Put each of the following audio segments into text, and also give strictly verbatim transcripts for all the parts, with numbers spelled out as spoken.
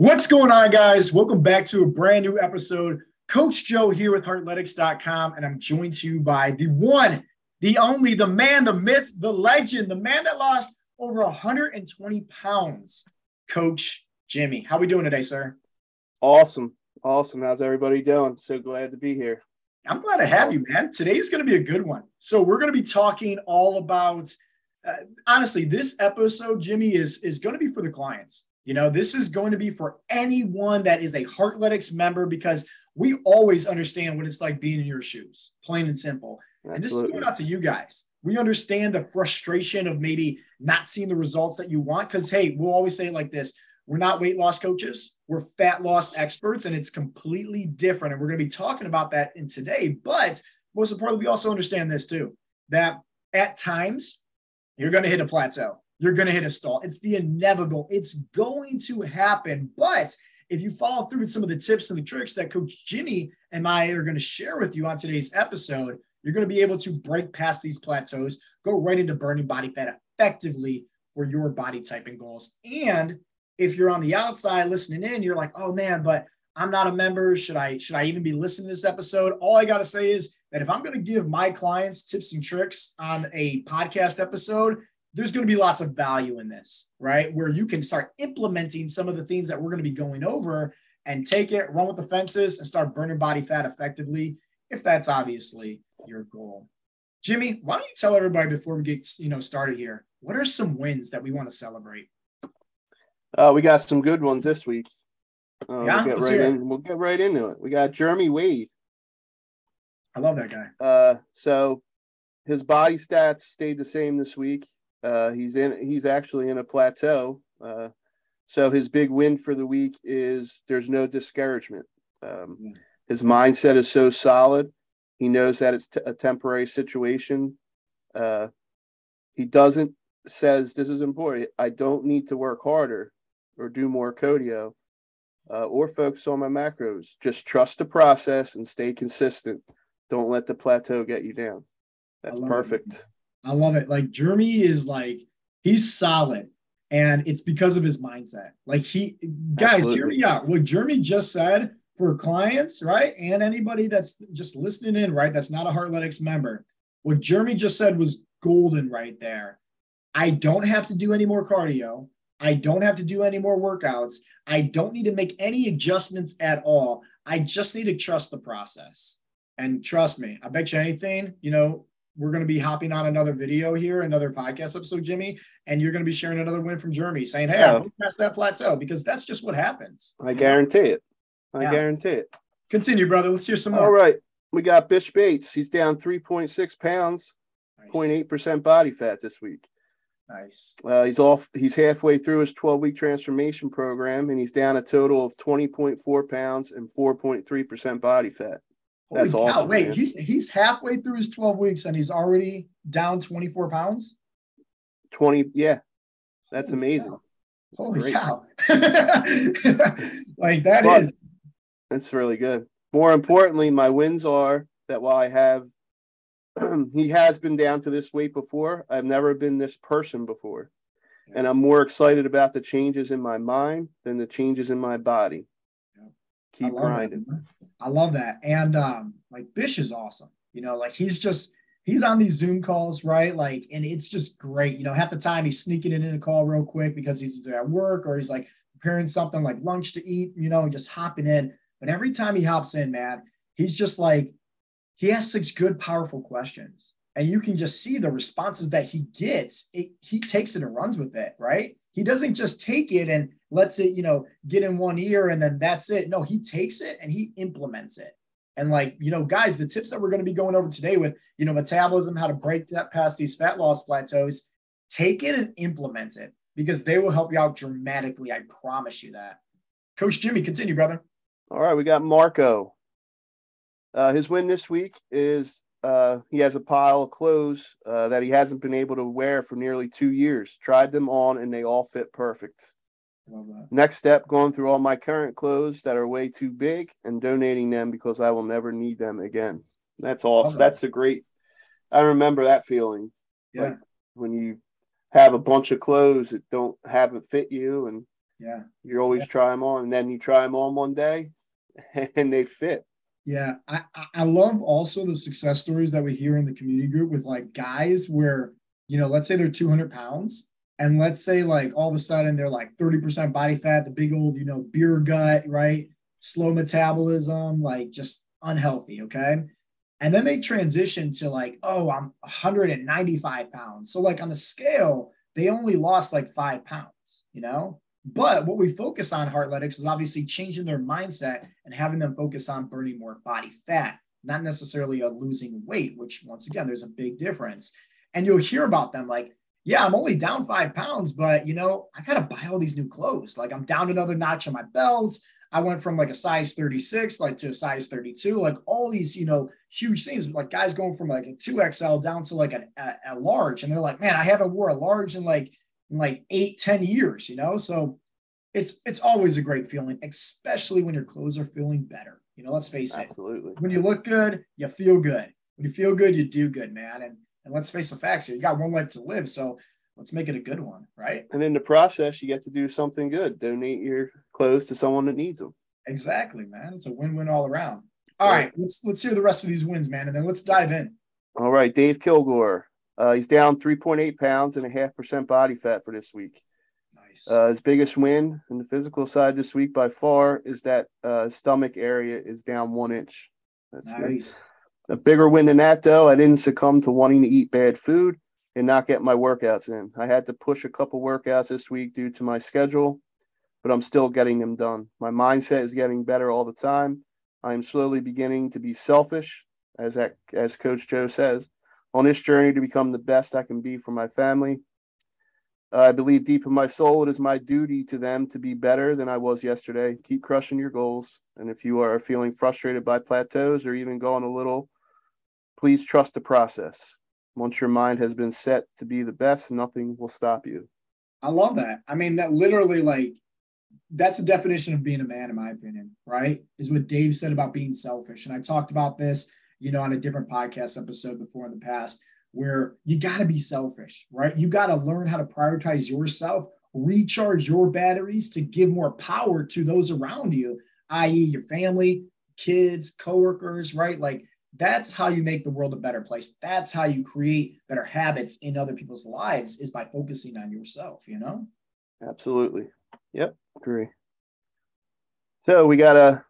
What's going on, guys? Welcome back to a brand new episode. Coach Joe here with Heartletics dot com, and I'm joined to you by the one, the only, the man, the myth, the legend, the man that lost over one hundred twenty pounds, Coach Jimmy. How are we doing today, sir? Awesome. Awesome. How's everybody doing? So glad to be here. I'm glad to have awesome. you, man. Today's going to be a good one. So we're going to be talking all about, uh, honestly, this episode, Jimmy, is, is going to be for the clients. You know, this is going to be for anyone that is a Heartletics member, because we always understand what it's like being in your shoes, plain and simple. Absolutely. And this is going out to you guys. We understand the frustration of maybe not seeing the results that you want, because, hey, we'll always say it like this. We're not weight loss coaches. We're fat loss experts, and it's completely different. And we're going to be talking about that in today. But most importantly, we also understand this too, that at times you're going to hit a plateau. You're going to hit a stall. It's the inevitable. It's going to happen. But if you follow through with some of the tips and the tricks that Coach Jimmy and I are going to share with you on today's episode, you're going to be able to break past these plateaus, go right into burning body fat effectively for your body type and goals. And if you're on the outside listening in, you're like, oh man, but I'm not a member. Should I, should I even be listening to this episode? All I got to say is that if I'm going to give my clients tips and tricks on a podcast episode, there's going to be lots of value in this, right? Where you can start implementing some of the things that we're going to be going over and take it, run with the fences, and start burning body fat effectively, if that's obviously your goal. Jimmy, why don't you tell everybody before we get you know started here, what are some wins that we want to celebrate? Uh, we got some good ones this week. Uh, yeah, we'll get, right in, we'll get right into it. We got Jeremy Wade. I love that guy. Uh, so his body stats stayed the same this week. Uh, he's in, he's actually in a plateau. Uh, so his big win for the week is there's no discouragement. Um, his mindset is so solid. He knows that it's t- a temporary situation. Uh, he doesn't says, this is important. I don't need to work harder or do more cardio, uh, or focus on my macros. Just trust the process and stay consistent. Don't let the plateau get you down. That's perfect. It. I love it. Like, Jeremy is like, he's solid, and it's because of his mindset. Like, he, guys, Jeremy, yeah, what Jeremy just said for clients, right? And anybody that's just listening in, right? That's not a Heartletics member. What Jeremy just said was golden right there. I don't have to do any more cardio. I don't have to do any more workouts. I don't need to make any adjustments at all. I just need to trust the process. And trust me, I bet you anything, you know, we're going to be hopping on another video here, another podcast episode, Jimmy, and you're going to be sharing another win from Jeremy saying, hey, oh. I moved past that plateau, because that's just what happens. I guarantee it. I yeah. guarantee it. Continue, brother. Let's hear some more. All right. We got Bish Bates. He's down three point six pounds, nice. zero point eight percent body fat this week. Nice. Uh, he's off. He's halfway through his twelve-week transformation program, and he's down a total of twenty point four pounds and four point three percent body fat. That's Holy awesome. Cow. Wait, man. he's he's halfway through his twelve weeks, and he's already down twenty-four pounds. twenty, yeah, that's Holy amazing. Cow. That's Holy great. Cow! Like that but, is. That's really good. More importantly, my wins are that while I have. He has been down to this weight before. I've never been this person before. Yeah. And I'm more excited about the changes in my mind than the changes in my body. Yeah. Keep I grinding. That. I love that. And um, like Bish is awesome. You know, like he's just, he's on these Zoom calls, right? Like, and it's just great. You know, half the time he's sneaking it in a call real quick because he's either at work or he's like preparing something like lunch to eat, you know, and just hopping in. But every time he hops in, man, he's just like, he has such good, powerful questions, and you can just see the responses that he gets. It, he takes it and runs with it, right? He doesn't just take it and lets it, you know, get in one ear and then that's it. No, he takes it and he implements it. And like, you know, guys, the tips that we're going to be going over today with, you know, metabolism, how to break that past these fat loss plateaus, take it and implement it, because they will help you out dramatically. I promise you that. Coach Jimmy, continue, brother. All right. We got Marco. Uh, his win this week is uh, he has a pile of clothes uh, that he hasn't been able to wear for nearly two years. Tried them on, and they all fit perfect. Love that. Next step, going through all my current clothes that are way too big and donating them because I will never need them again. That's awesome. That. That's a great – I remember that feeling. Yeah. Like when you have a bunch of clothes that don't haven't fit you, and Yeah. You always yeah. try them on, and then you try them on one day and they fit. Yeah. I, I love also the success stories that we hear in the community group with like guys where, you know, let's say they're two hundred pounds and let's say like all of a sudden they're like thirty percent body fat, the big old, you know, beer gut, right? Slow metabolism, like just unhealthy. Okay. And then they transition to like, oh, I'm one hundred ninety-five pounds. So like on the scale, they only lost like five pounds, you know? But what we focus on Heartletics is obviously changing their mindset and having them focus on burning more body fat, not necessarily on losing weight, which once again, there's a big difference. And you'll hear about them like, yeah, I'm only down five pounds, but you know, I got to buy all these new clothes. Like I'm down another notch on my belt. I went from like a size thirty-six, like to a size thirty-two, like all these, you know, huge things, like guys going from like a two X L down to like a, a, a large. And they're like, man, I haven't wore a large in like, in like eight, ten years, you know? So it's, it's always a great feeling, especially when your clothes are feeling better. You know, let's face it. Absolutely. When you look good, you feel good. When you feel good, you do good, man. And, and let's face the facts here. You got one life to live. So let's make it a good one. Right. And in the process, you get to do something good. Donate your clothes to someone that needs them. Exactly, man. It's a win-win all around. All right. right. Let's, let's hear the rest of these wins, man. And then let's dive in. All right. Dave Kilgore. Uh, he's down three point eight pounds and a half percent body fat for this week. Nice. Uh, his biggest win in the physical side this week by far is that uh, stomach area is down one inch. That's nice. Good. A bigger win than that, though, I didn't succumb to wanting to eat bad food and not get my workouts in. I had to push a couple workouts this week due to my schedule, but I'm still getting them done. My mindset is getting better all the time. I am slowly beginning to be selfish, as that, as Coach Joe says, on this journey to become the best I can be for my family. Uh, I believe deep in my soul, it is my duty to them to be better than I was yesterday. Keep crushing your goals. And if you are feeling frustrated by plateaus or even going a little, please trust the process. Once your mind has been set to be the best, nothing will stop you. I love that. I mean, that literally like, that's the definition of being a man, in my opinion, right? Is what Dave said about being selfish. And I talked about this, you know, on a different podcast episode before in the past, where you got to be selfish, right? You got to learn how to prioritize yourself, recharge your batteries to give more power to those around you, that is your family, kids, coworkers, right? Like that's how you make the world a better place. That's how you create better habits in other people's lives, is by focusing on yourself, you know? Absolutely. Yep. Agree. So we got a,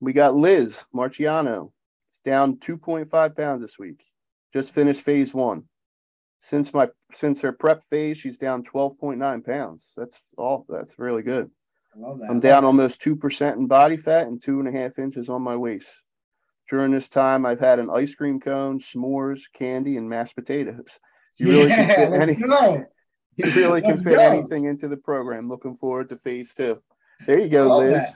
we got Liz Marciano. Down two point five pounds this week. Just finished phase one. Since my since her prep phase, she's down twelve point nine pounds. That's all. That's really good. I love that. I'm down almost two percent in body fat and two and a half inches on my waist. During this time, I've had an ice cream cone, s'mores, candy, and mashed potatoes. You really yeah, can fit, any, you really can fit anything into the program. Looking forward to phase two. There you go, Liz. That.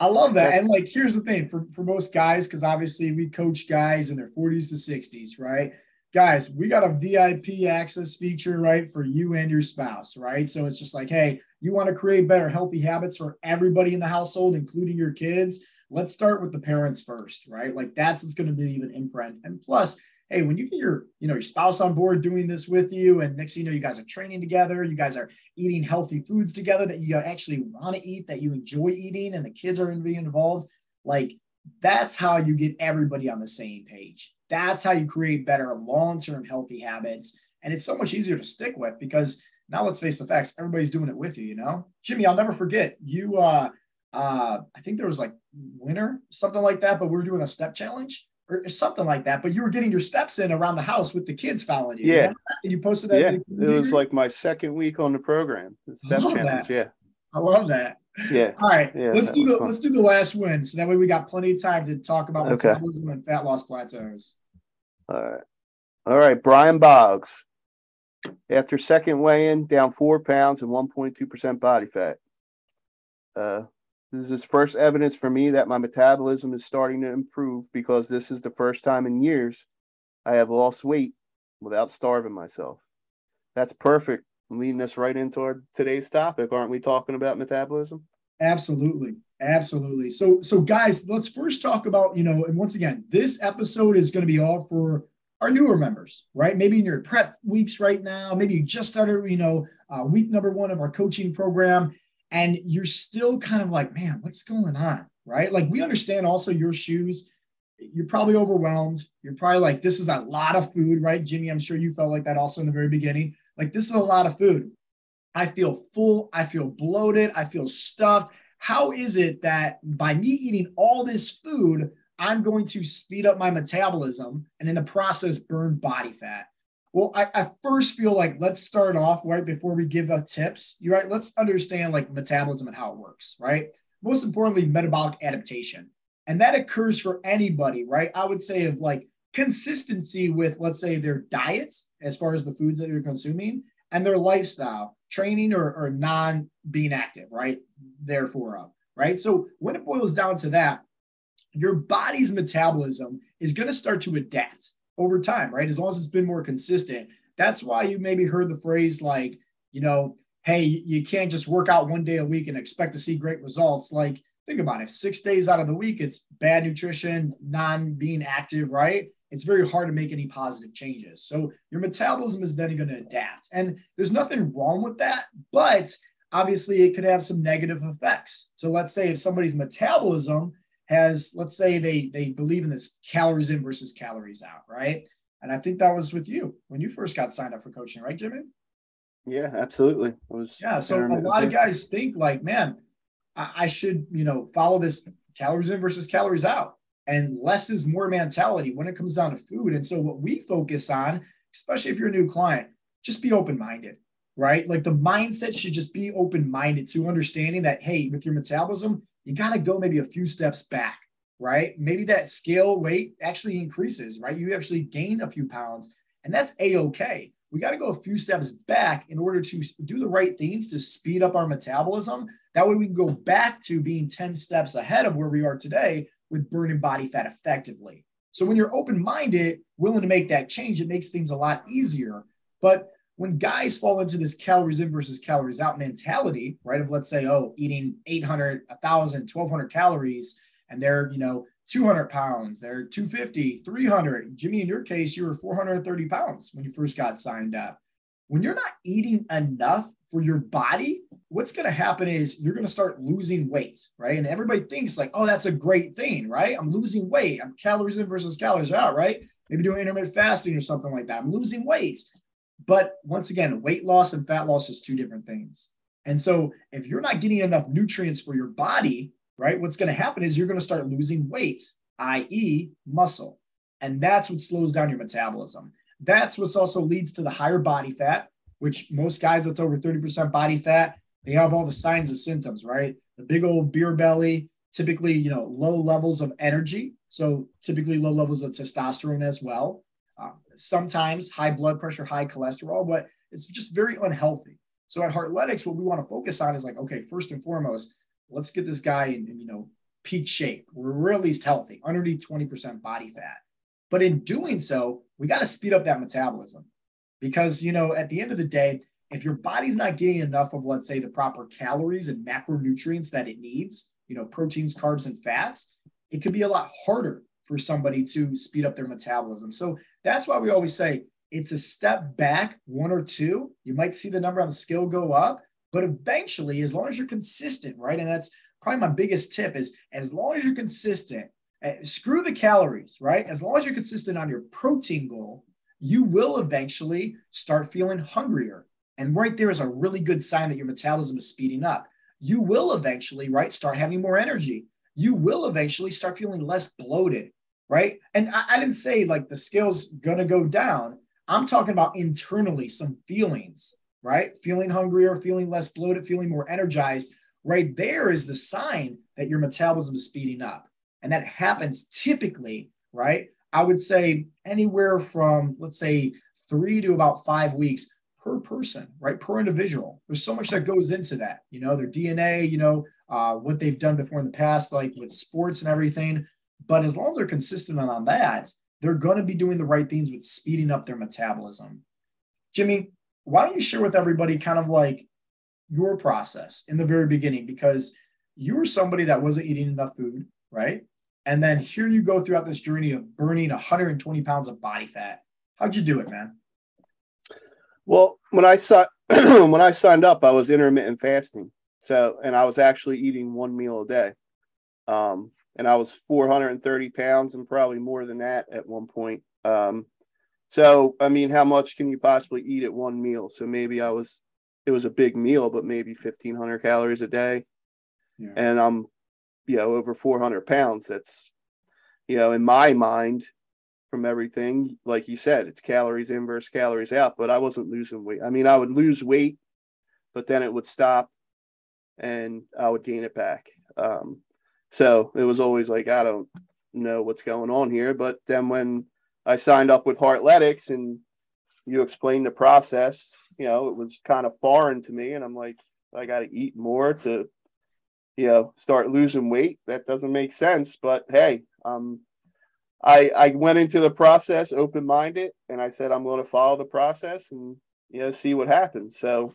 I love that. And like, here's the thing for, for most guys, because obviously we coach guys in their forties to sixties, right? Guys, we got a V I P access feature, right? For you and your spouse, right? So it's just like, hey, you want to create better healthy habits for everybody in the household, including your kids. Let's start with the parents first, right? Like that's, what's going to be an imprint. And plus, hey, when you get your, you know, your spouse on board doing this with you, and next thing you know, you guys are training together, you guys are eating healthy foods together that you actually want to eat, that you enjoy eating, and the kids are being involved. Like that's how you get everybody on the same page. That's how you create better long-term healthy habits. And it's so much easier to stick with because now let's face the facts, everybody's doing it with you, you know? Jimmy, I'll never forget you, uh, uh, I think there was like winter, something like that, but we were doing a step challenge or something like that, but you were getting your steps in around the house with the kids following you. Yeah. You know? And you posted that. Yeah. It was like my second week on the program. The step challenge. Yeah. I love that. Yeah. All right. Yeah, let's do the, fun. let's do the last win. So that way we got plenty of time to talk about metabolism okay. and fat loss plateaus. All right. All right. Brian Boggs, after second weigh-in, down four pounds and one point two percent body fat. Uh, This is first evidence for me that my metabolism is starting to improve because this is the first time in years I have lost weight without starving myself. That's perfect. I'm leading us right into our, today's topic. Aren't we talking about metabolism? Absolutely. Absolutely. So, so guys, let's first talk about, you know, and once again, this episode is going to be all for our newer members, right? Maybe in your prep weeks right now, maybe you just started, you know, uh, week number one of our coaching program. and you're still kind of like, man, what's going on, right? Like, we understand also your shoes. You're probably overwhelmed. You're probably like, this is a lot of food, right? Jimmy, I'm sure you felt like that also in the very beginning. Like, this is a lot of food. I feel full. I feel bloated. I feel stuffed. How is it that by me eating all this food, I'm going to speed up my metabolism and in the process burn body fat? Well, I, I first feel like let's start off right before we give up tips. You're right. Let's understand like metabolism and how it works, right? Most importantly, metabolic adaptation. And that occurs for anybody, right? I would say of like consistency with, let's say, their diet, as far as the foods that you're consuming, and their lifestyle, training or, or non being active, right? Therefore, of, right? So when it boils down to that, your body's metabolism is going to start to adapt over time, right? As long as it's been more consistent. That's why you maybe heard the phrase like, you know, hey, you can't just work out one day a week and expect to see great results. Like, think about it. Six days out of the week, it's bad nutrition, non being active, right? It's very hard to make any positive changes. So your metabolism is then going to adapt. And there's nothing wrong with that, but obviously it could have some negative effects. So let's say if somebody's metabolism has, let's say they they believe in this calories in versus calories out, right? And I think that was with you when you first got signed up for coaching, right, Jimmy? Yeah, absolutely. It was yeah. So a lot of guys think like, man, I, I should, you know, follow this calories in versus calories out and less is more mentality when it comes down to food. And so what we focus on, especially if you're a new client, just be open-minded, right? Like the mindset should just be open-minded to understanding that, hey, with your metabolism, you got to go maybe a few steps back, right? Maybe that scale weight actually increases, right? You actually gain a few pounds, and that's A-okay. We got to go a few steps back in order to do the right things to speed up our metabolism. That way we can go back to being ten steps ahead of where we are today with burning body fat effectively. So when you're open-minded, willing to make that change, it makes things a lot easier. But when guys fall into this calories in versus calories out mentality, right, of let's say, oh, eating eight hundred, one thousand, twelve hundred calories, and they're, you know, two hundred pounds, they're two fifty, three hundred. Jimmy, in your case, you were four hundred thirty pounds when you first got signed up. When you're not eating enough for your body, what's going to happen is you're going to start losing weight, right? And everybody thinks like, oh, that's a great thing, right? I'm losing weight. I'm calories in versus calories out, right? Maybe doing intermittent fasting or something like that. I'm losing weight. But once again, weight loss and fat loss is two different things. And so if you're not getting enough nutrients for your body, right, what's going to happen is you're going to start losing weight, that is muscle. And that's what slows down your metabolism. That's what also leads to the higher body fat, which most guys that's over thirty percent body fat, they have all the signs and symptoms, right? The big old beer belly, typically, you know, low levels of energy. So typically low levels of testosterone as well. Um, sometimes high blood pressure, high cholesterol, but it's just very unhealthy. So at Heartletics, what we want to focus on is like, okay, first and foremost, let's get this guy in, in you know, peak shape. We're at least healthy, underneath twenty percent body fat. But in doing so, we got to speed up that metabolism because, you know, at the end of the day, if your body's not getting enough of, let's say, the proper calories and macronutrients that it needs, you know, proteins, carbs, and fats, it could be a lot harder for somebody to speed up their metabolism. So that's why we always say it's a step back, one or two. You might see the number on the scale go up, but eventually, as long as you're consistent, right? And that's probably my biggest tip is as long as you're consistent, screw the calories, right? As long as you're consistent on your protein goal, you will eventually start feeling hungrier. And right there is a really good sign that your metabolism is speeding up. You will eventually, right, start having more energy. You will eventually start feeling less bloated. Right. And I, I didn't say like the scale's going to go down. I'm talking about internally some feelings, right? Feeling hungrier, feeling less bloated, feeling more energized. Right there is the sign that your metabolism is speeding up. And that happens typically, right? I would say anywhere from, let's say, three to about five weeks per person, right? Per individual. There's so much that goes into that, you know, their D N A, you know, uh, what they've done before in the past, like with sports and everything. But as long as they're consistent on that, they're going to be doing the right things with speeding up their metabolism. Jimmy, why don't you share with everybody kind of like your process in the very beginning, because you were somebody that wasn't eating enough food, right? And then here you go throughout this journey of burning one hundred twenty pounds of body fat. How'd you do it, man? Well, when I, saw, when I signed up, I was intermittent fasting. So, and I was actually eating one meal a day. Um, and I was four hundred thirty pounds and probably more than that at one point. Um, so, I mean, how much can you possibly eat at one meal? So maybe I was, it was a big meal, but maybe fifteen hundred calories a day. Yeah. And I'm, you know, over four hundred pounds. That's, you know, in my mind from everything, like you said, it's calories in versus calories out, but I wasn't losing weight. I mean, I would lose weight, but then it would stop and I would gain it back. Um, so it was always like, I don't know what's going on here. But then when I signed up with Heartletics and you explained the process, you know, it was kind of foreign to me. And I'm like, I got to eat more to, you know, start losing weight. That doesn't make sense. But hey, um, I, I went into the process open-minded, and I said, I'm going to follow the process and, you know, see what happens. So,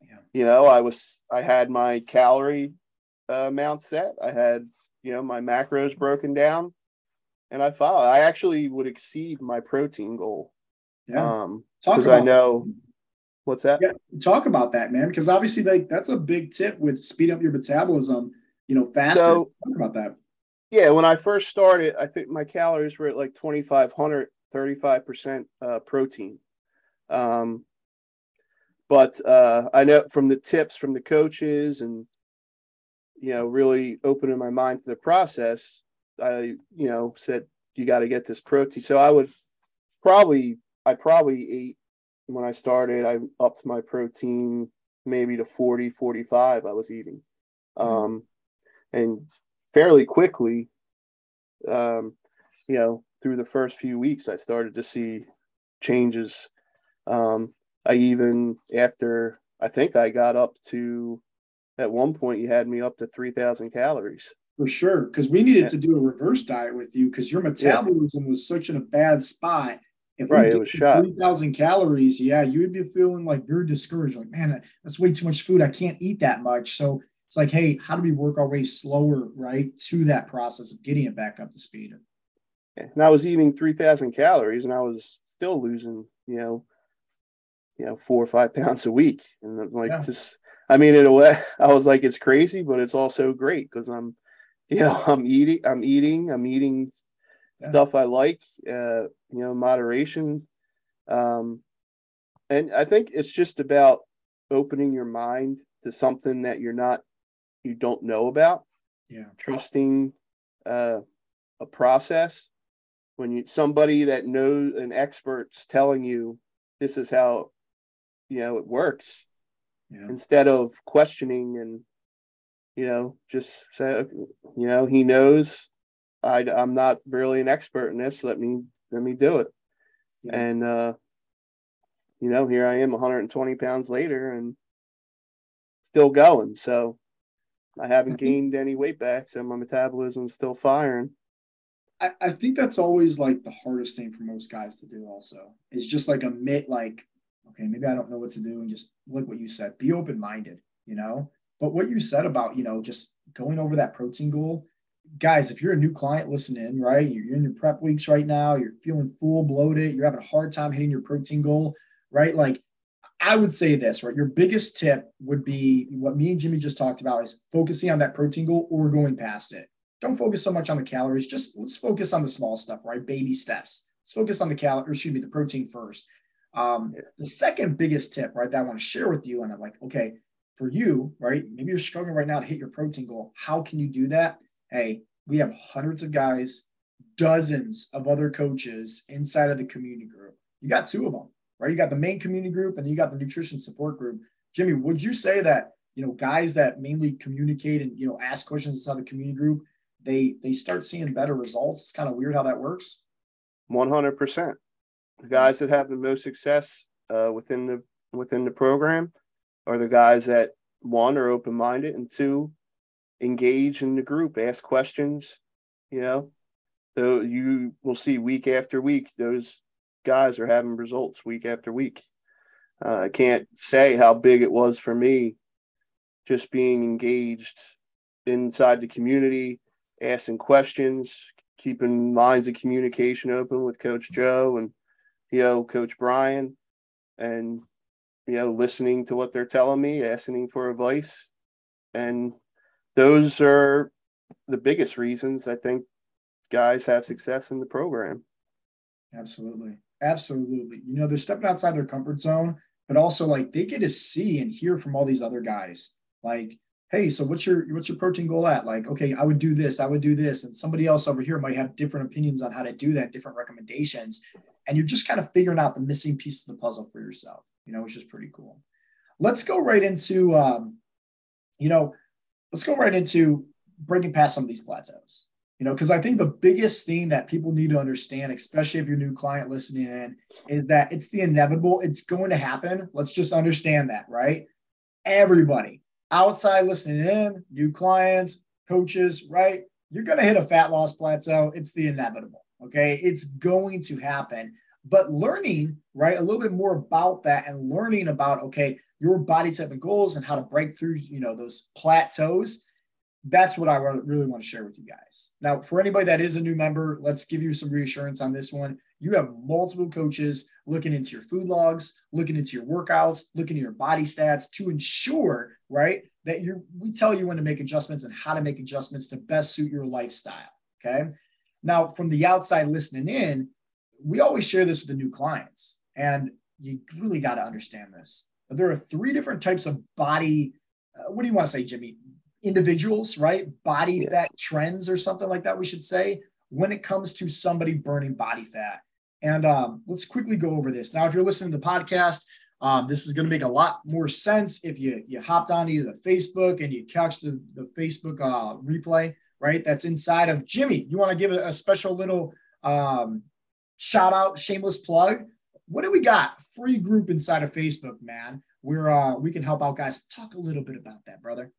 yeah. you know, I was, I had my calorie uh, amount set. I had, you know, my macros broken down, and I followed. I actually would exceed my protein goal. Yeah. Um, because I know what's that? Yeah. Talk about that, man. Because obviously, like, that's a big tip with speed up your metabolism, you know, faster. So, talk about that. Yeah, when I first started, I think my calories were at like twenty-five hundred, thirty-five percent uh, protein. Um, but uh, I know from the tips from the coaches and, you know, really opening my mind to the process, I, you know, said, you got to get this protein. So I would probably, I probably ate when I started, I upped my protein maybe to forty, forty-five I was eating. Um, and fairly quickly, um, you know, through the first few weeks, I started to see changes. Um, I even after, I think I got up to, at one point you had me up to three thousand calories. For sure. Because we needed yeah. to do a reverse diet with you because your metabolism yeah. was such in a bad spot. If right, it was shot. three thousand calories, yeah, you would be feeling like you're discouraged. Like, man, that's way too much food. I can't eat that much. So it's like, hey, how do we work our way slower, right, to that process of getting it back up to speed? And I was eating three thousand calories, and I was still losing, you know, you know, four or five pounds a week. And I'm like, yeah. just, I mean, in a way, I was like, it's crazy, but it's also great because I'm, you know, I'm eating, I'm eating, I'm eating yeah. stuff I like, uh, you know, moderation. Um, and I think it's just about opening your mind to something that you're not, you don't know about. Yeah. Trusting uh, a process when you somebody that knows an expert's telling you this is how, you know, it works yeah. instead of questioning and, you know, just say, you know, he knows I, I'm not really an expert in this. Let me, let me do it. Yeah. And, uh, you know, here I am one hundred twenty pounds later and still going. So I haven't gained any weight back, so my metabolism's still firing. I, I think that's always like the hardest thing for most guys to do also. It's just like admit like, okay, maybe I don't know what to do, and just like what you said, be open-minded, you know? But what you said about, you know, just going over that protein goal, guys, if you're a new client listening, right, you're in your prep weeks right now, you're feeling full, bloated, you're having a hard time hitting your protein goal, right? Like, I would say this, right? Your biggest tip would be what me and Jimmy just talked about is focusing on that protein goal or going past it. Don't focus so much on the calories. Just let's focus on the small stuff, right? Baby steps. Let's focus on the calories, or excuse me, the protein first. Um, the second biggest tip, right, that I want to share with you, and I'm like, okay, for you, right, maybe you're struggling right now to hit your protein goal. How can you do that? Hey, we have hundreds of guys, dozens of other coaches inside of the community group. You got two of them. Right? You got the main community group, and you got the nutrition support group. Jimmy, would you say that, you know, guys that mainly communicate and, you know, ask questions inside the community group, they, they start seeing better results? It's kind of weird how that works. one hundred percent. The guys that have the most success uh, within the, within the program are the guys that, one, are open-minded, and two, engage in the group, ask questions, you know, so you will see week after week, those guys are having results week after week. Uh, I can't say how big it was for me just being engaged inside the community, asking questions, keeping lines of communication open with Coach Joe and, you know, Coach Brian, and, you know, listening to what they're telling me, asking for advice, And those are the biggest reasons I think guys have success in the program. Absolutely. Absolutely. You know, they're stepping outside their comfort zone, but also like they get to see and hear from all these other guys. Like, hey, so what's your, what's your protein goal at? Like, okay, I would do this, I would do this. And somebody else over here might have different opinions on how to do that, different recommendations. And you're just kind of figuring out the missing piece of the puzzle for yourself, you know, which is pretty cool. Let's go right into, um, you know, let's go right into breaking past some of these plateaus, you know, because I think the biggest thing that people need to understand, especially if you're a new client listening in, is that it's the inevitable. It's going to happen. Let's just understand that, right? Everybody outside listening in, new clients, coaches, right? You're going to hit a fat loss plateau. It's the inevitable. Okay. It's going to happen, but learning, right, a little bit more about that and learning about, okay, your body type and goals and how to break through, you know, those plateaus. That's what I really want to share with you guys. Now, for anybody that is a new member, let's give you some reassurance on this one. You have multiple coaches looking into your food logs, looking into your workouts, looking at your body stats to ensure, right, that you're, we tell you when to make adjustments and how to make adjustments to best suit your lifestyle. Okay. Now, from the outside listening in, we always share this with the new clients, and you really got to understand this. But there are three different types of body. Uh, what do you want to say, Jimmy? Individuals, right? Body yeah. fat trends or something like that, we should say, when it comes to somebody burning body fat. And um, let's quickly go over this. Now, if you're listening to the podcast, um, this is going to make a lot more sense if you you hopped on to the Facebook and you catch the, the Facebook uh, replay, right? That's inside of Jimmy. You want to give a, a special little um, shout out, shameless plug. What do we got? Free group inside of Facebook, man. We're, uh, we can help out guys. Talk a little bit about that, brother.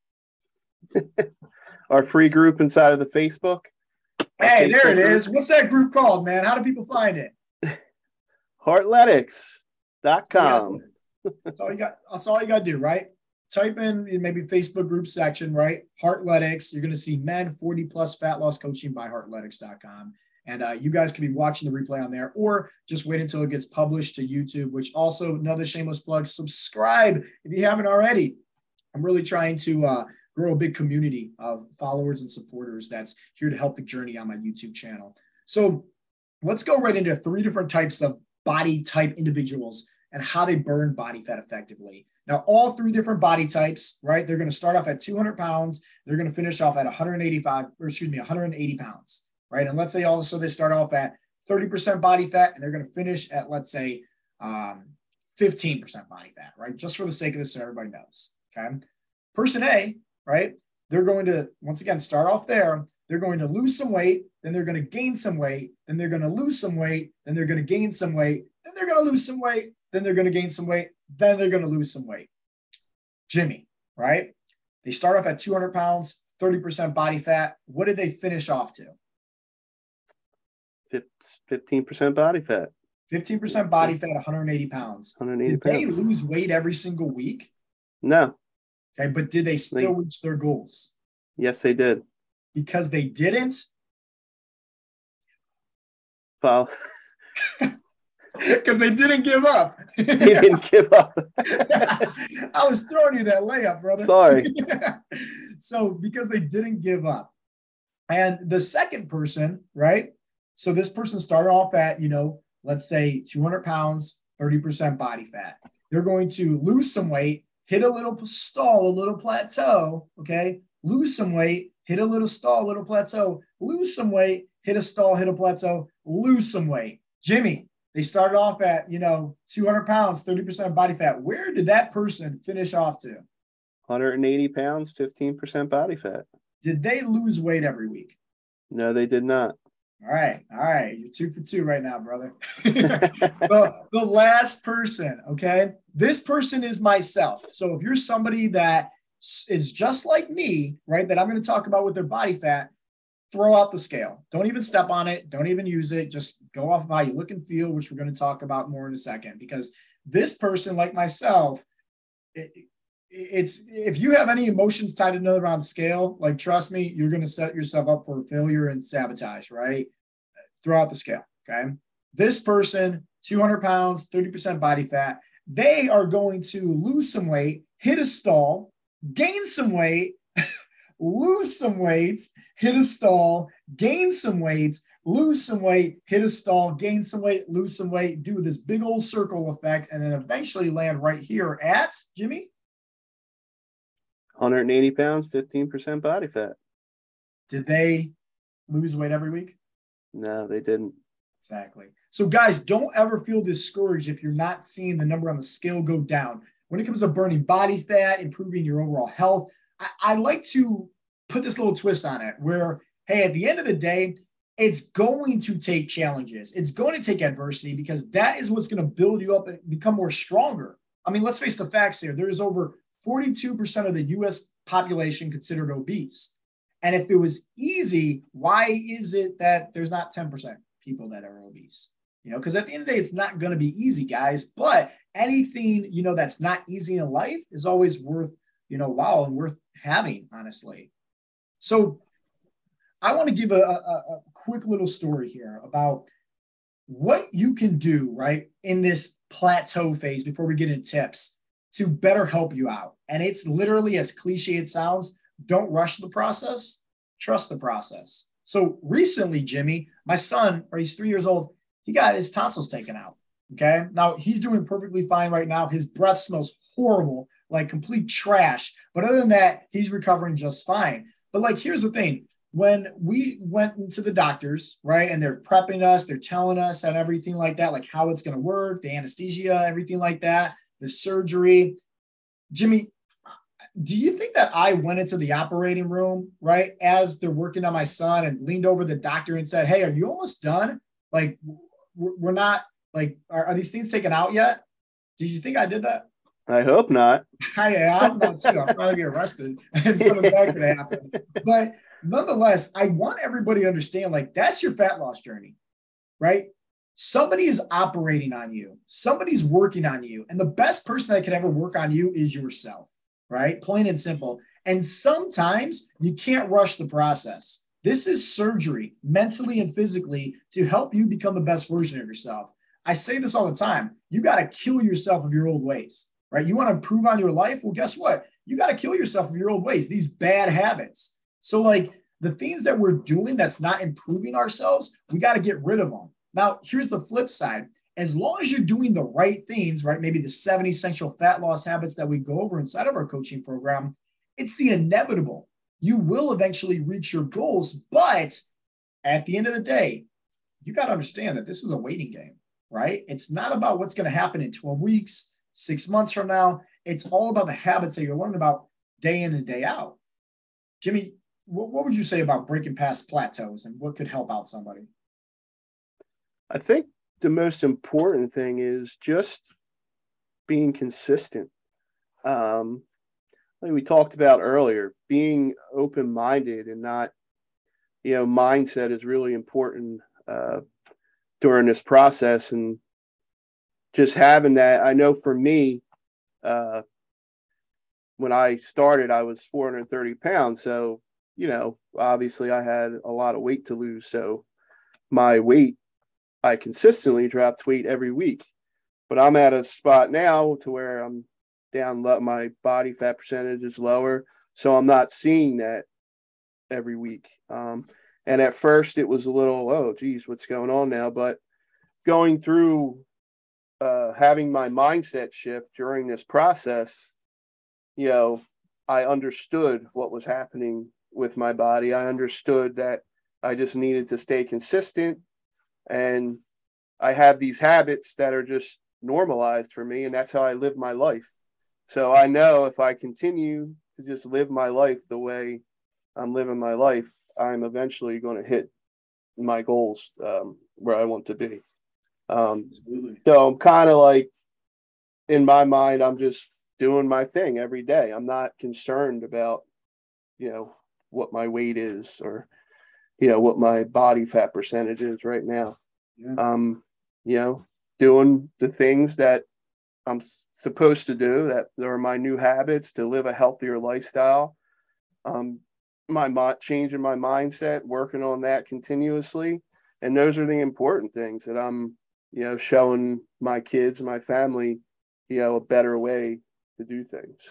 Our free group inside of the Facebook. Hey, Facebook there it group. Is. What's that group called, man? How do people find it? Heartletics dot com. Yeah. That's all you got. That's all you got to do, right? Type in maybe Facebook group section, right? Heartletics. You're going to see men forty plus fat loss coaching by heartletics dot com. And uh, you guys can be watching the replay on there, or just wait until it gets published to YouTube, which also another shameless plug, subscribe if you haven't already. I'm really trying to uh, grow a big community of followers and supporters that's here to help the journey on my YouTube channel. So let's go right into three different types of body type individuals and how they burn body fat effectively. Now, all three different body types, right? They're going to start off at two hundred pounds. They're going to finish off at one hundred eighty-five, or excuse me, one hundred eighty pounds. Right. And let's say also they start off at thirty percent body fat and they're going to finish at, let's say, um, fifteen percent body fat, right? Just for the sake of this, so everybody knows. Okay. Person A, right? They're going to, once again, start off there. They're going to lose some weight. Then they're going to gain some weight. Then they're going to lose some weight. Then they're going to gain some weight. Then they're going to lose some weight. Then they're going to gain some weight. Then they're going to lose some weight. Jimmy, right? They start off at two hundred pounds, thirty percent body fat. What did they finish off to? fifteen percent body fat. fifteen percent body fat, one hundred eighty pounds. one hundred eighty did pounds. They lose weight every single week? No. Okay, but did they still they, reach their goals? Yes, they did. Because they didn't? Well. Because they didn't give up. They didn't give up. I was throwing you that layup, brother. Sorry. So because they didn't give up. And the second person, right? So this person started off at, you know, let's say two hundred pounds, thirty percent body fat. They're going to lose some weight, hit a little stall, a little plateau, okay? Lose some weight, hit a little stall, a little plateau. Lose some weight, hit a stall, hit a plateau. Lose some weight. Jimmy, they started off at, you know, two hundred pounds, thirty percent body fat. Where did that person finish off to? one hundred eighty pounds, fifteen percent body fat. Did they lose weight every week? No, they did not. All right. All right. You're two for two right now, brother. the, the last person. Okay. This person is myself. So if you're somebody that is just like me, right, that I'm going to talk about with their body fat, throw out the scale. Don't even step on it. Don't even use it. Just go off of how you look and feel, which we're going to talk about more in a second, because this person, like myself, it, it's, if you have any emotions tied to another on scale, like, trust me, you're going to set yourself up for failure and sabotage, right? Throw out the scale. Okay. This person, two hundred pounds, thirty percent body fat. They are going to lose some weight, hit a stall, gain some weight, lose some weights, hit a stall, gain some weights, lose some weight, hit a stall, gain some weight, lose some weight, do this big old circle effect, and then eventually land right here at, Jimmy? one hundred eighty pounds, fifteen percent body fat. Did they lose weight every week? No, they didn't. Exactly. So, guys, don't ever feel discouraged if you're not seeing the number on the scale go down. When it comes to burning body fat, improving your overall health, I, I like to put this little twist on it where, hey, at the end of the day, it's going to take challenges. It's going to take adversity because that is what's going to build you up and become more stronger. I mean, let's face the facts here. There is over forty-two percent of the U S population considered obese. And if it was easy, why is it that there's not ten percent people that are obese? You know, because at the end of the day, it's not going to be easy, guys. But anything, you know, that's not easy in life is always worth, you know, wow, and worth having, honestly. So I want to give a, a, a quick little story here about what you can do, right, in this plateau phase before we get into tips to better help you out. And it's literally, as cliche it sounds, don't rush the process, trust the process. So recently, Jimmy, my son, or he's three years old, he got his tonsils taken out. Okay. Now he's doing perfectly fine right now. His breath smells horrible, like complete trash. But other than that, he's recovering just fine. But like, here's the thing. When we went into the doctors, right, and they're prepping us, they're telling us and everything like that, like how it's going to work, the anesthesia, everything like that, the surgery. Jimmy, do you think that I went into the operating room, right, as they're working on my son and leaned over the doctor and said, hey, are you almost done? Like, we're not, like, are, are these things taken out yet? Did you think I did that? I hope not. I, I'm not too. I'll probably get arrested and something yeah. bad could happen. But nonetheless, I want everybody to understand, like, that's your fat loss journey, right? Somebody is operating on you. Somebody's working on you. And the best person that can ever work on you is yourself. Right? Plain and simple. And sometimes you can't rush the process. This is surgery, mentally and physically, to help you become the best version of yourself. I say this all the time. You got to kill yourself of your old ways, right? You want to improve on your life? Well, guess what? You got to kill yourself of your old ways, these bad habits. So like the things that we're doing that's not improving ourselves, we got to get rid of them. Now, here's the flip side. As long as you're doing the right things, right, maybe the seven essential fat loss habits that we go over inside of our coaching program, it's the inevitable. You will eventually reach your goals, but at the end of the day, you got to understand that this is a waiting game, right? It's not about what's going to happen in twelve weeks, six months from now. It's all about the habits that you're learning about day in and day out. Jimmy, what, what would you say about breaking past plateaus and what could help out somebody? I think the most important thing is just being consistent. Um, like we talked about earlier, being open-minded and not, you know, mindset is really important uh, during this process. And just having that, I know for me, uh, when I started, I was four hundred thirty pounds. So, you know, obviously I had a lot of weight to lose. So my weight, I consistently dropped weight every week, but I'm at a spot now to where I'm down low. My body fat percentage is lower. So I'm not seeing that every week. Um, and at first it was a little, oh geez, what's going on now? But going through uh, having my mindset shift during this process, you know, I understood what was happening with my body. I understood that I just needed to stay consistent. And I have these habits that are just normalized for me, and that's how I live my life. So I know if I continue to just live my life the way I'm living my life, I'm eventually going to hit my goals um, where I want to be. Um, so I'm kind of like, in my mind, I'm just doing my thing every day. I'm not concerned about, you know, what my weight is or you know, what my body fat percentage is right now. Yeah. Um, you know, doing the things that I'm s- supposed to do, that are my new habits to live a healthier lifestyle. Um, my mo- changing my mindset, working on that continuously. And those are the important things that I'm, you know, showing my kids, my family, you know, a better way to do things.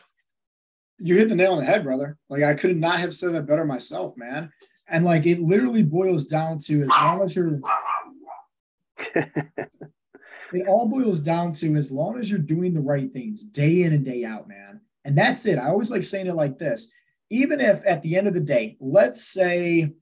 you hit the nail on the head, brother. Like, I could not have said that better myself, man. And like, it literally boils down to, as long as you're, it all boils down to, as long as you're doing the right things day in and day out, man. And that's it. I always like saying it like this. Even if at the end of the day, let's say,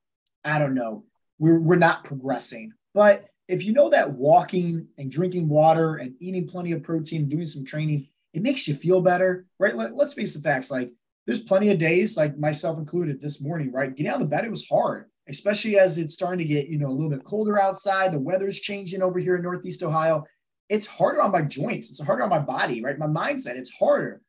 I don't know, we're, we're not progressing, but if you know that walking and drinking water and eating plenty of protein, doing some training, it makes you feel better, right? Let, let's face the facts. Like, there's plenty of days, like myself included, this morning, right? Getting out of the bed, it was hard, especially as it's starting to get, you know, a little bit colder outside. The weather's changing over here in Northeast Ohio. It's harder on my joints. It's harder on my body, right? My mindset, it's harder.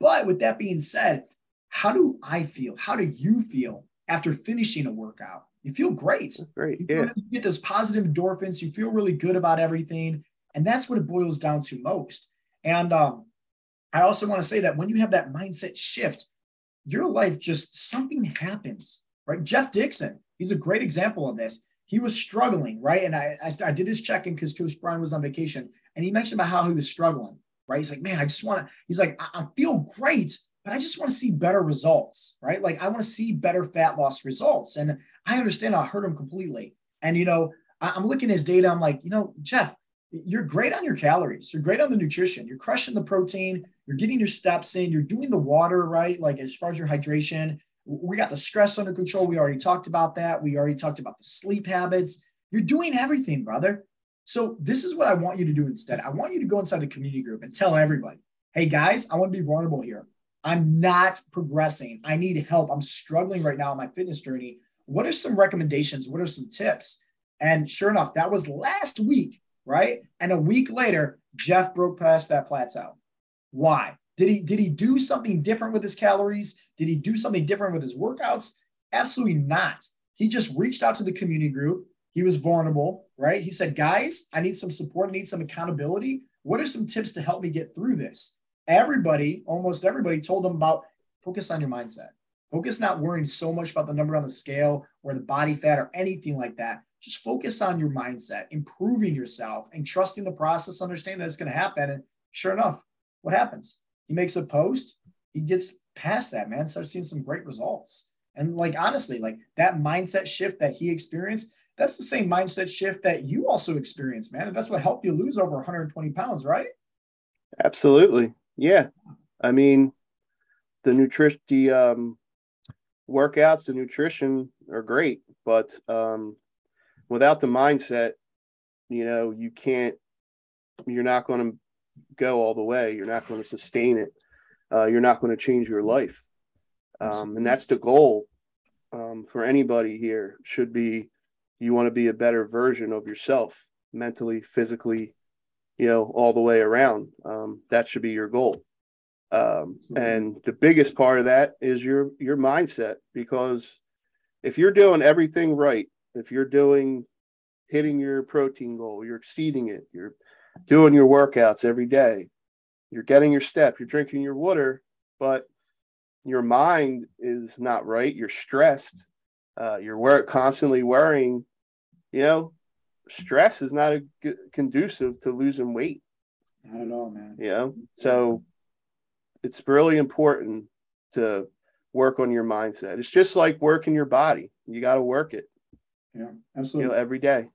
But with that being said, how do I feel? How do you feel after finishing a workout? You feel great. Great. You, feel, yeah. you get those positive endorphins. You feel really good about everything. And that's what it boils down to most. And um, I also want to say that when you have that mindset shift, your life, just something happens, right? Jeff Dixon, he's a great example of this. He was struggling, right? And I, I, I did his check-in because Coach Brian was on vacation. And he mentioned about how he was struggling, right? He's like, man, I just want to, he's like, I, I feel great, but I just want to see better results, right? Like, I want to see better fat loss results. And I understand I hurt him completely. And, you know, I, I'm looking at his data. I'm like, you know, Jeff, you're great on your calories. You're great on the nutrition. You're crushing the protein. You're getting your steps in. You're doing the water, right? Like, as far as your hydration, we got the stress under control. We already talked about that. We already talked about the sleep habits. You're doing everything, brother. So this is what I want you to do instead. I want you to go inside the community group and tell everybody, hey guys, I want to be vulnerable here. I'm not progressing. I need help. I'm struggling right now in my fitness journey. What are some recommendations? What are some tips? And sure enough, that was last week, right? And a week later, Jeff broke past that plateau. Why? Did he, did he do something different with his calories? Did he do something different with his workouts? Absolutely not. He just reached out to the community group. He was vulnerable, right? He said, guys, I need some support. I need some accountability. What are some tips to help me get through this? Everybody, almost everybody told them about focus on your mindset. Focus not worrying so much about the number on the scale or the body fat or anything like that. Just focus on your mindset, improving yourself and trusting the process, understanding that it's going to happen. And sure enough, what happens? He makes a post. He gets past that, man, starts seeing some great results. And like, honestly, like that mindset shift that he experienced, that's the same mindset shift that you also experienced, man. And that's what helped you lose over one hundred twenty pounds, right? Absolutely. Yeah. I mean, the nutrition, the um, workouts, the nutrition are great, but um, without the mindset, you know, you can't, you're not going to go all the way. You're not going to sustain it. Uh, you're not going to change your life. Um, and that's the goal um, for anybody here should be, you want to be a better version of yourself, mentally, physically, you know, all the way around. Um, that should be your goal. Um, and the biggest part of that is your, your mindset, because if you're doing everything right, if you're doing, hitting your protein goal, you're exceeding it, you're doing your workouts every day, you're getting your step, you're drinking your water, but your mind is not right. You're stressed. Uh, you're wor- constantly worrying, you know, stress is not a g- conducive to losing weight. Not at all, man. You know, so it's really important to work on your mindset. It's just like working your body. You got to work it. Yeah, absolutely. You know, every day.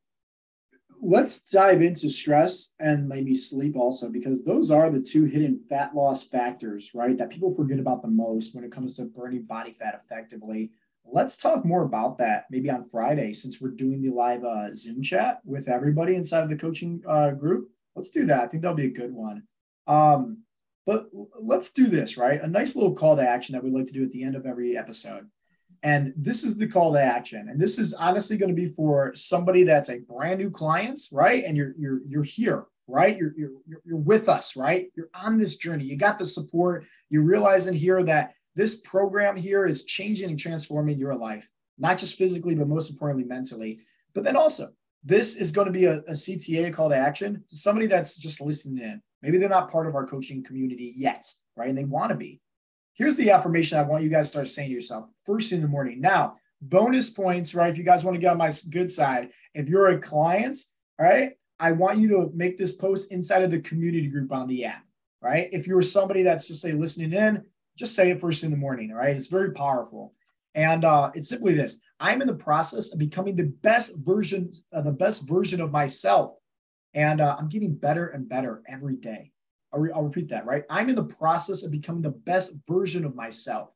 Let's dive into stress and maybe sleep also, because those are the two hidden fat loss factors, right? That people forget about the most when it comes to burning body fat effectively. Let's talk more about that maybe on Friday, since we're doing the live uh, Zoom chat with everybody inside of the coaching uh, group. Let's do that. I think that'll be a good one. Um, but let's do this, right? A nice little call to action that we like to do at the end of every episode. And this is the call to action. And this is honestly going to be for somebody that's a brand new client, right? And you're, you're, you're here, right? You're, you're, you're with us, right? You're on this journey. You got the support. You're realizing here that this program here is changing and transforming your life, not just physically, but most importantly, mentally. But then also, this is going to be a, a C T A, a call to action, to somebody that's just listening in. Maybe they're not part of our coaching community yet, right? And they want to be. Here's the affirmation I want you guys to start saying to yourself first in the morning. Now, bonus points, right? If you guys want to get on my good side, if you're a client, all right, I want you to make this post inside of the community group on the app, right? If you're somebody that's just say listening in, just say it first thing in the morning, all right? It's very powerful. And uh, it's simply this: I'm in the process of becoming the best version, uh, the best version of myself. And uh, I'm getting better and better every day. I'll, re- I'll repeat that, right? I'm in the process of becoming the best version of myself.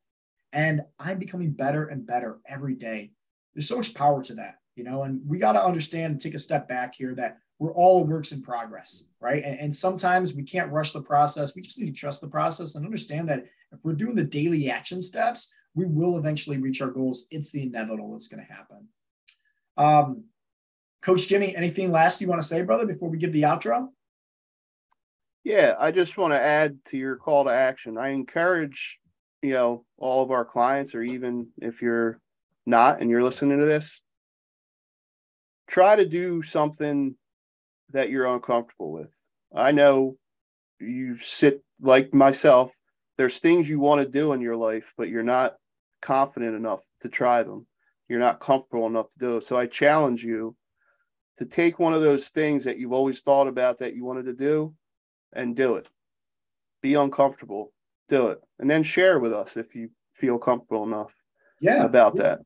And I'm becoming better and better every day. There's so much power to that, you know, and we got to understand and take a step back here that we're all works in progress, right? And, and sometimes we can't rush the process. We just need to trust the process and understand that if we're doing the daily action steps, we will eventually reach our goals. It's the inevitable. It's going to happen. Um, Coach Jimmy, anything last you want to say, brother, before we give the outro? Yeah, I just want to add to your call to action. I encourage, you know, all of our clients, or even if you're not and you're listening to this, try to do something that you're uncomfortable with. I know you sit like myself. There's things you want to do in your life, but you're not confident enough to try them. You're not comfortable enough to do it. So I challenge you to take one of those things that you've always thought about that you wanted to do and do it. Be uncomfortable. Do it. And then share with us if you feel comfortable enough yeah, about yeah. that.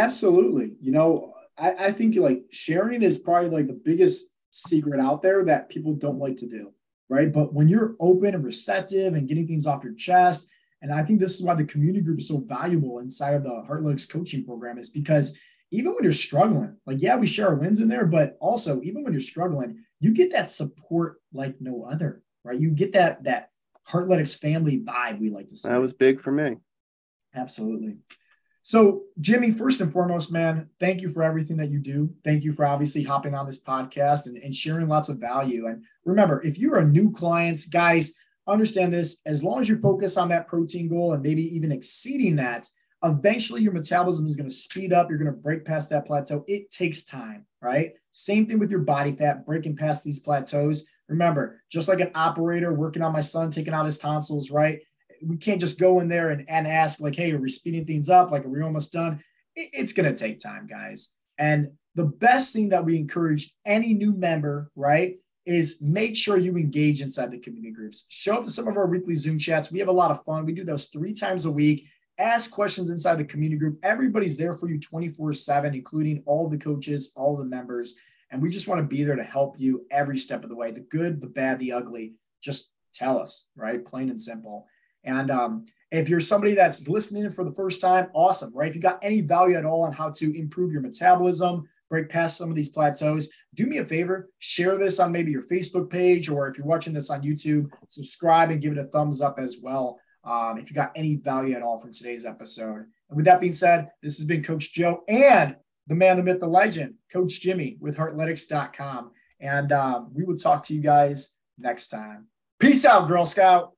Absolutely. You know, I, I think like sharing is probably like the biggest secret out there that people don't like to do, right? But when you're open and receptive and getting things off your chest, and I think this is why the community group is so valuable inside of the Heartletics coaching program, is because even when you're struggling, like, yeah, we share our wins in there, but also even when you're struggling, you get that support like no other, right? You get that, that Heartletics family vibe, we like to say. That was big for me. Absolutely. So, Jimmy, first and foremost, man, thank you for everything that you do. Thank you for obviously hopping on this podcast and, and sharing lots of value. And remember, if you're a new client, guys, understand this. As long as you focus on that protein goal and maybe even exceeding that, eventually your metabolism is going to speed up. You're going to break past that plateau. It takes time, right? Same thing with your body fat, breaking past these plateaus. Remember, just like an operator working on my son, taking out his tonsils, right? We can't just go in there and, and ask like, hey, are we speeding things up? Like, are we almost done? It, it's going to take time, guys. And the best thing that we encourage any new member, right, is make sure you engage inside the community groups. Show up to some of our weekly Zoom chats. We have a lot of fun. We do those three times a week. Ask questions inside the community group. Everybody's there for you twenty-four seven, including all the coaches, all the members. And we just want to be there to help you every step of the way, the good, the bad, the ugly. Just tell us, right? Plain and simple. And um, if you're somebody that's listening for the first time, awesome, right? If you got any value at all on how to improve your metabolism, break past some of these plateaus, do me a favor, share this on maybe your Facebook page, or if you're watching this on YouTube, subscribe and give it a thumbs up as well. Um, if you got any value at all from today's episode. And with that being said, this has been Coach Joe and the man, the myth, the legend, Coach Jimmy with Heartletics dot com. And um, we will talk to you guys next time. Peace out, Girl Scout.